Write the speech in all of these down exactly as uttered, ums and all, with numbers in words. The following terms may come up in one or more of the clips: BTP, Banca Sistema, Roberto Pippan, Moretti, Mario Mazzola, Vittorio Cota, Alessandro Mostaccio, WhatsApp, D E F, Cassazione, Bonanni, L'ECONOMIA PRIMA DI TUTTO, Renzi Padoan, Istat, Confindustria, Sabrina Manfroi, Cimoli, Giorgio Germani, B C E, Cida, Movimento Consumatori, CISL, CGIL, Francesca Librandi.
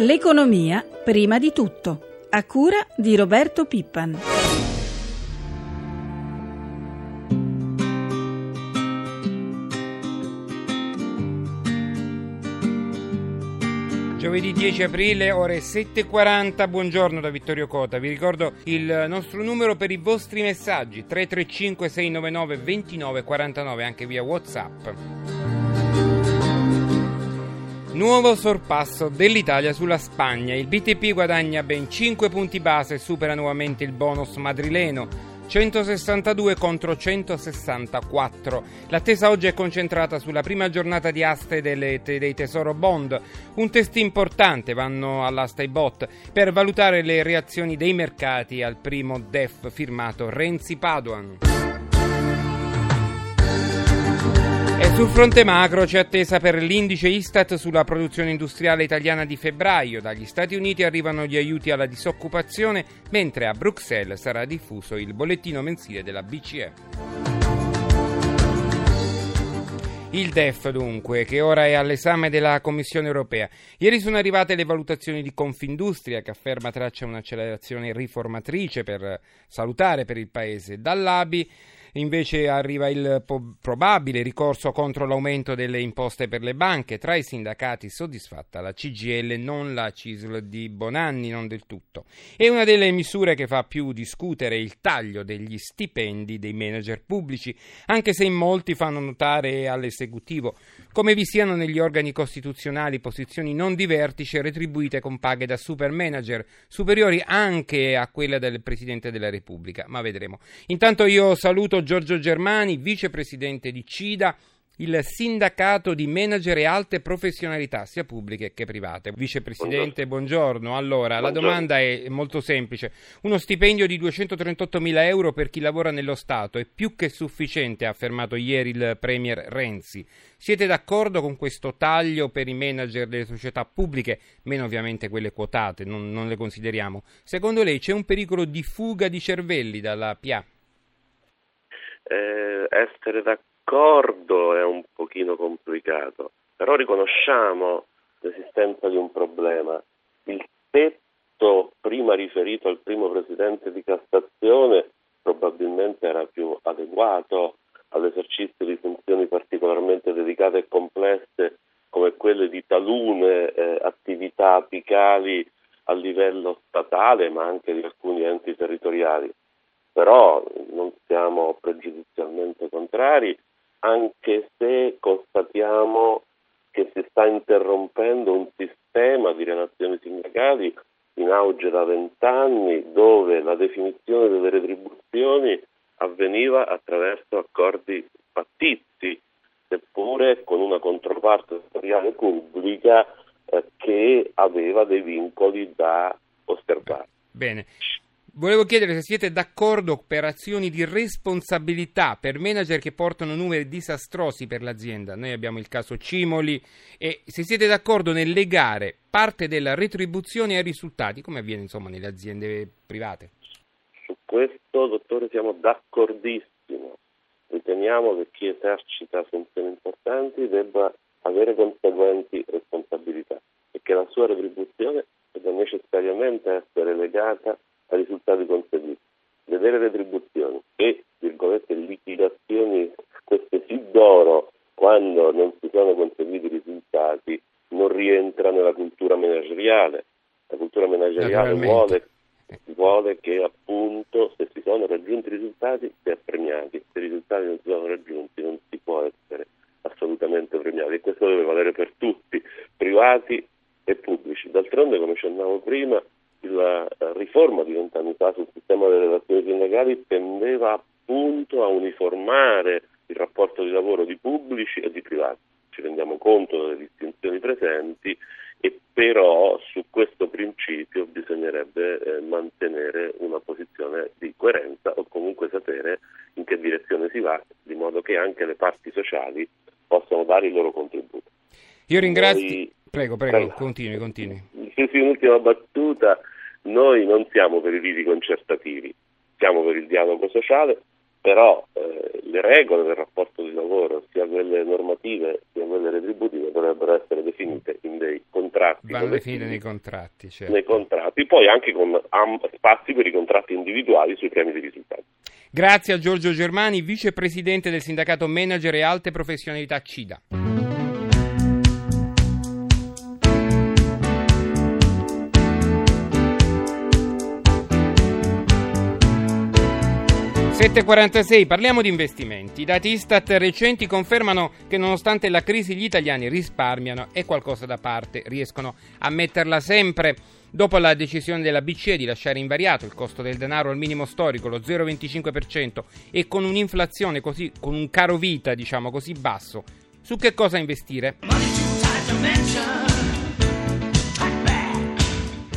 L'economia prima di tutto, a cura di Roberto Pippan. Giovedì dieci aprile, ore sette e quaranta, buongiorno da Vittorio Cota. Vi ricordo il nostro numero per i vostri messaggi, tre tre cinque sei nove nove due nove quattro nove, anche via WhatsApp. Nuovo sorpasso dell'Italia sulla Spagna, il B T P guadagna ben cinque punti base e supera nuovamente il bonus madrileno. centosessantadue contro centosessantaquattro. L'attesa oggi è concentrata sulla prima giornata di aste delle, dei tesoro bond, un test importante, vanno all'asta i bot, per valutare le reazioni dei mercati al primo D E F firmato Renzi Padoan. E sul fronte macro c'è attesa per l'indice Istat sulla produzione industriale italiana di febbraio. Dagli Stati Uniti arrivano gli aiuti alla disoccupazione, mentre a Bruxelles sarà diffuso il bollettino mensile della B C E. Il D E F dunque, che ora è all'esame della Commissione europea. Ieri sono arrivate le valutazioni di Confindustria, che afferma traccia un'accelerazione riformatrice per salutare per il Paese. Dall'A B I invece arriva il po- probabile ricorso contro l'aumento delle imposte per le banche. Tra i sindacati soddisfatta la C G I L, non la C I S L di Bonanni, non del tutto. E una delle misure che fa più discutere il taglio degli stipendi dei manager pubblici, anche se in molti fanno notare all'esecutivo come vi siano negli organi costituzionali posizioni non di vertice retribuite con paghe da super manager superiori anche a quella del Presidente della Repubblica, ma vedremo. Intanto io saluto Giorgio Germani, vicepresidente di Cida, il sindacato di manager e alte professionalità sia pubbliche che private. Vicepresidente, buongiorno. buongiorno. Allora, buongiorno. La domanda è molto semplice. Uno stipendio di duecentotrentottomila euro per chi lavora nello Stato è più che sufficiente, ha affermato ieri il premier Renzi. Siete d'accordo con questo taglio per i manager delle società pubbliche, meno ovviamente quelle quotate, non, non le consideriamo. Secondo lei c'è un pericolo di fuga di cervelli dalla P A? Eh, essere d'accordo è un pochino complicato, però riconosciamo l'esistenza di un problema. Il tetto prima riferito al primo presidente di Cassazione probabilmente era più adeguato all'esercizio di funzioni particolarmente delicate e complesse come quelle di talune eh, attività apicali a livello statale, ma anche di alcuni enti territoriali. Però non siamo pregiudizialmente contrari, anche se constatiamo che si sta interrompendo un sistema di relazioni sindacali in auge da vent'anni, dove la definizione delle retribuzioni avveniva attraverso accordi pattizi, seppure con una controparte settoriale pubblica eh, che aveva dei vincoli da osservare. Bene. Volevo chiedere se siete d'accordo per azioni di responsabilità per manager che portano numeri disastrosi per l'azienda. Noi abbiamo il caso Cimoli, e se siete d'accordo nel legare parte della retribuzione ai risultati, come avviene insomma nelle aziende private. Su questo, dottore, siamo d'accordissimo. Riteniamo che chi esercita funzioni importanti debba avere conseguenti responsabilità e che la sua retribuzione debba necessariamente essere legata a risultati conseguiti. Le vere retribuzioni e, virgolette, liquidazioni, queste sì d'oro, quando non si sono conseguiti i risultati, non rientra nella cultura manageriale. La cultura manageriale vuole, vuole che, appunto, se si sono raggiunti i risultati, si è premiati. Se i risultati non si sono raggiunti, non si può essere assolutamente premiati. E questo deve valere per tutti, privati e pubblici. D'altronde, come accennavo prima, la riforma di vent'anni fa sul sistema delle relazioni sindacali tendeva appunto a uniformare il rapporto di lavoro di pubblici e di privati. Ci rendiamo conto delle distinzioni presenti, e però su questo principio bisognerebbe eh, mantenere una posizione di coerenza, o comunque sapere in che direzione si va, di modo che anche le parti sociali possano dare il loro contributo. Io ringrazio... Noi... Prego, prego, prego, continui, continui. Un'ultima battuta. Noi non siamo per i riti concertativi, siamo per il dialogo sociale, però eh, le regole del rapporto di lavoro lavoro, sia quelle normative sia quelle retributive, dovrebbero essere definite in dei contratti. Vanno definite nei contratti, certo. Nei contratti, poi anche con spazi per i contratti individuali sui premi di risultati. Grazie a Giorgio Germani, vicepresidente del sindacato manager e alte professionalità Cida. sette e quarantasei, parliamo di investimenti. I dati Istat recenti confermano che nonostante la crisi gli italiani risparmiano e qualcosa da parte, riescono a metterla sempre. Dopo la decisione della B C E di lasciare invariato il costo del denaro al minimo storico, lo zero virgola venticinque per cento, e con un'inflazione così, con un caro vita, diciamo così, basso, su che cosa investire?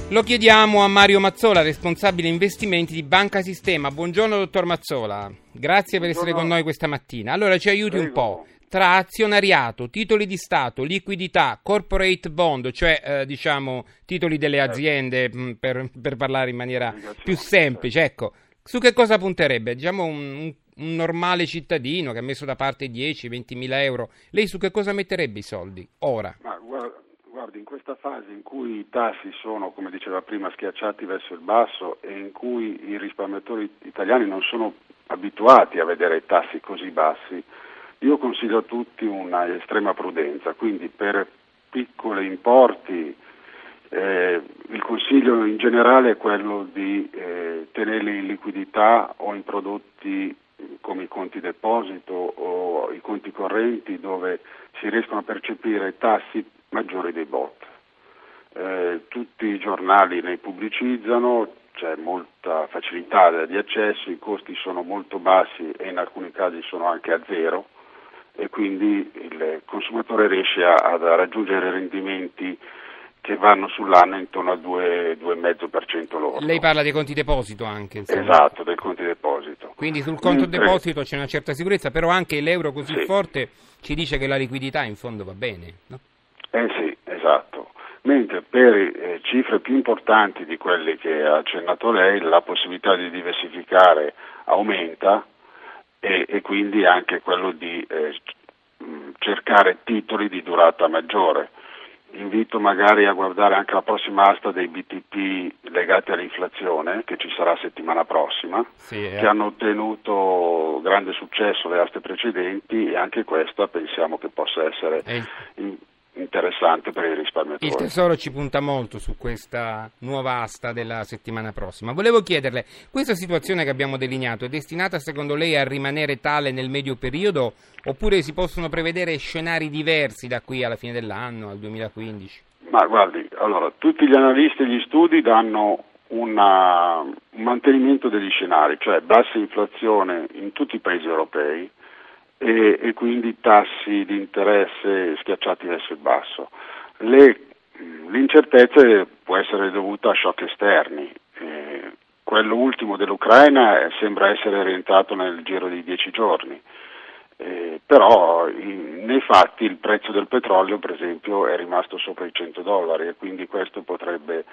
Lo chiediamo a Mario Mazzola, responsabile investimenti di Banca Sistema. Buongiorno dottor Mazzola, grazie per essere con noi questa mattina. Allora ci aiuti un po', tra azionariato, titoli di Stato, liquidità, corporate bond, cioè eh, diciamo titoli delle aziende mh, per, per parlare in maniera più semplice, ecco, su che cosa punterebbe? Diciamo un, un normale cittadino che ha messo da parte dieci-venti mila euro, lei su che cosa metterebbe i soldi ora? Ma guarda, Guardi, in questa fase in cui i tassi sono, come diceva prima, schiacciati verso il basso e in cui i risparmiatori italiani non sono abituati a vedere i tassi così bassi, io consiglio a tutti una estrema prudenza, quindi per piccoli importi eh, il consiglio in generale è quello di eh, tenerli in liquidità o in prodotti come i conti deposito o i conti correnti dove si riescono a percepire tassi maggiori dei bot. Eh, tutti i giornali ne pubblicizzano, c'è molta facilità di accesso, i costi sono molto bassi e in alcuni casi sono anche a zero e quindi il consumatore riesce a, a raggiungere rendimenti che vanno sull'anno intorno al due virgola cinque per cento lordo. Lei parla dei conti deposito anche, insomma. Esatto, dei conti deposito. Quindi sul conto Mentre... deposito c'è una certa sicurezza, però anche l'euro così sì. forte ci dice che la liquidità in fondo va bene, no? Eh sì, esatto. Mentre per eh, cifre più importanti di quelle che ha accennato lei, la possibilità di diversificare aumenta e, e quindi anche quello di eh, cercare titoli di durata maggiore. Invito magari a guardare anche la prossima asta dei B T P legati all'inflazione, che ci sarà settimana prossima, sì, eh. che hanno ottenuto grande successo le aste precedenti e anche questa pensiamo che possa essere... Eh. In, interessante per i risparmiatori. Il Tesoro ci punta molto su questa nuova asta della settimana prossima. Volevo chiederle, questa situazione che abbiamo delineato è destinata secondo lei a rimanere tale nel medio periodo oppure si possono prevedere scenari diversi da qui alla fine dell'anno, al duemilaquindici? Ma guardi, allora, tutti gli analisti e gli studi danno una, un mantenimento degli scenari, cioè bassa inflazione in tutti i paesi europei, E, e quindi tassi di interesse schiacciati verso il basso. Le, l'incertezza può essere dovuta a shock esterni. Eh, quello ultimo dell'Ucraina sembra essere orientato nel giro di dieci giorni, eh, però in, nei fatti il prezzo del petrolio, per esempio, è rimasto sopra i cento dollari e quindi questo potrebbe,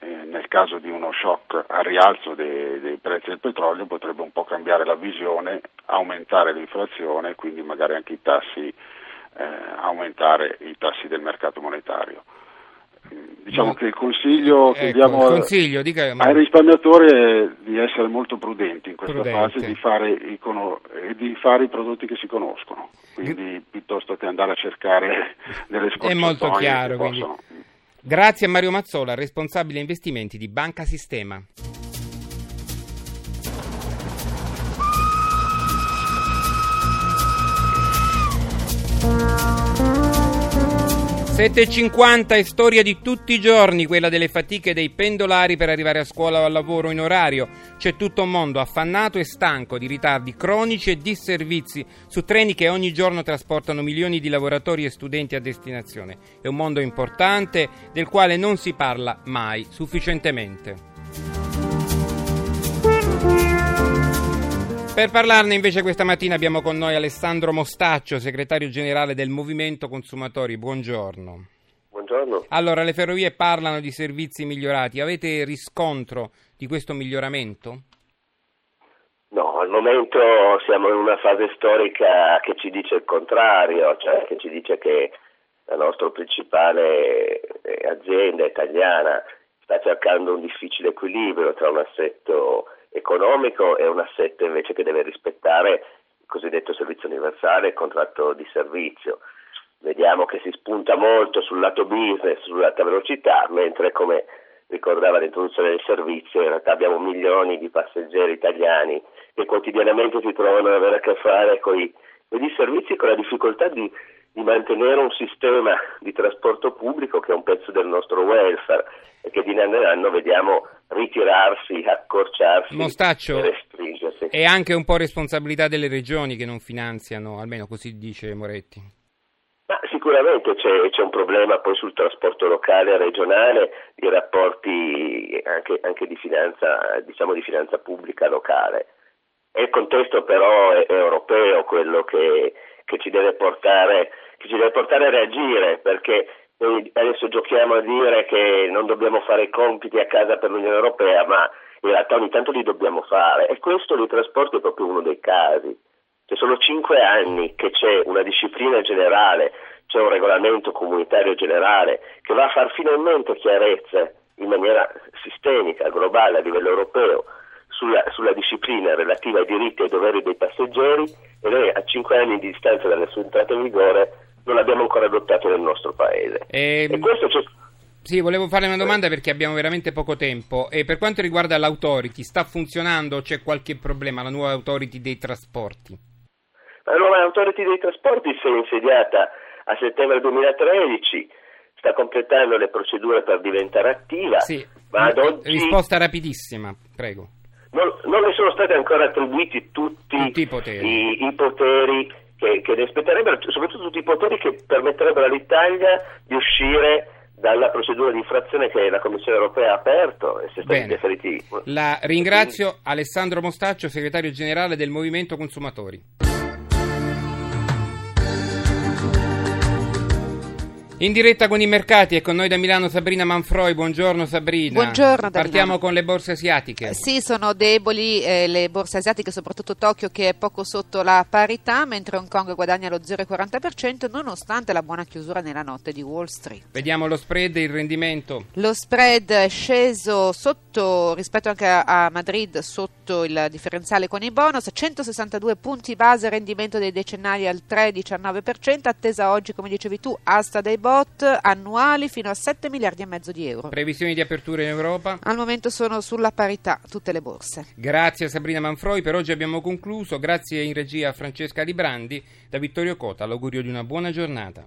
eh, nel caso di uno shock al rialzo dei, dei prezzi del petrolio, potrebbe un po' cambiare la visione, aumentare l'inflazione e quindi magari anche i tassi, eh, aumentare i tassi del mercato monetario. Diciamo no. che il consiglio che ecco, diamo consiglio, dica, ma... ai risparmiatori è di essere molto prudenti in questa Prudente. fase, di fare, i cono- di fare i prodotti che si conoscono, quindi piuttosto che andare a cercare delle scorciatoie. È molto chiaro, quindi... possono... Grazie a Mario Mazzola, responsabile investimenti di Banca Sistema. sette e cinquanta è storia di tutti i giorni, quella delle fatiche dei pendolari per arrivare a scuola o al lavoro in orario. C'è tutto un mondo affannato e stanco di ritardi cronici e disservizi su treni che ogni giorno trasportano milioni di lavoratori e studenti a destinazione. È un mondo importante del quale non si parla mai sufficientemente. Per parlarne invece questa mattina abbiamo con noi Alessandro Mostaccio, segretario generale del Movimento Consumatori. Buongiorno. Buongiorno. Allora, le ferrovie parlano di servizi migliorati. Avete riscontro di questo miglioramento? No, al momento siamo in una fase storica che ci dice il contrario, cioè che ci dice che la nostra principale azienda italiana sta cercando un difficile equilibrio tra un assetto economico e un assetto invece che deve rispettare il cosiddetto servizio universale, il contratto di servizio. Vediamo che si spunta molto sul lato business, sull'alta velocità, mentre, come ricordava l'introduzione del servizio, in realtà abbiamo milioni di passeggeri italiani che quotidianamente si trovano ad avere a che fare con i servizi, con la difficoltà di, di mantenere un sistema di trasporto pubblico che è un pezzo del nostro welfare e che di anno in anno vediamo ritirarsi, accorciarsi, Mostaccio, e restringersi. È anche un po' responsabilità delle regioni che non finanziano, almeno così dice Moretti. Ma sicuramente c'è, c'è un problema poi sul trasporto locale e regionale, di rapporti anche, anche di finanza, diciamo di finanza pubblica locale. E il contesto però è, è europeo quello che, che ci deve portare, che ci deve portare a reagire, perché noi adesso giochiamo a dire che non dobbiamo fare i compiti a casa per l'Unione Europea, ma in realtà ogni tanto li dobbiamo fare, e questo dei trasporti è proprio uno dei casi. Cioè sono cinque anni che c'è una disciplina generale, c'è un regolamento comunitario generale che va a far finalmente chiarezza in maniera sistemica, globale, a livello europeo sulla, sulla disciplina relativa ai diritti e ai doveri dei passeggeri, e noi a cinque anni di distanza dalla sua entrata in vigore non l'abbiamo ancora adottato nel nostro paese. Ehm... E questo c'è... Sì, volevo fare una domanda perché abbiamo veramente poco tempo. E per quanto riguarda l'autority, sta funzionando o c'è qualche problema la nuova autority dei trasporti? La nuova Authority dei Trasporti si è insediata a settembre duemilatredici, sta completando le procedure per diventare attiva. Sì, ma ad oggi... risposta rapidissima, prego. Non, non le sono stati ancora attribuiti tutti, tutti i poteri, i, i poteri che, che ne spetterebbero, soprattutto tutti i poteri che permetterebbero all'Italia di uscire dalla procedura di infrazione che la Commissione Europea ha aperto e si è stati deferiti. La ringrazio. Quindi... Alessandro Mostaccio, segretario generale del Movimento Consumatori. In diretta con i mercati, e con noi da Milano Sabrina Manfroi. Buongiorno Sabrina. Buongiorno. Partiamo con le borse asiatiche. Sì, sono deboli eh, le borse asiatiche, soprattutto Tokyo che è poco sotto la parità, mentre Hong Kong guadagna lo zero virgola quaranta per cento nonostante la buona chiusura nella notte di Wall Street. Vediamo lo spread e il rendimento. Lo spread è sceso sotto rispetto anche a Madrid, sotto il differenziale con i bonus, centosessantadue punti base, rendimento dei decennali al tre virgola diciannove per cento, attesa oggi, come dicevi tu, asta dei bot annuali fino a sette miliardi e mezzo di euro. Previsioni di apertura in Europa? Al momento sono sulla parità tutte le borse. Grazie Sabrina Manfroi, per oggi abbiamo concluso. Grazie in regia a Francesca Librandi. Da Vittorio Cota l'augurio di una buona giornata.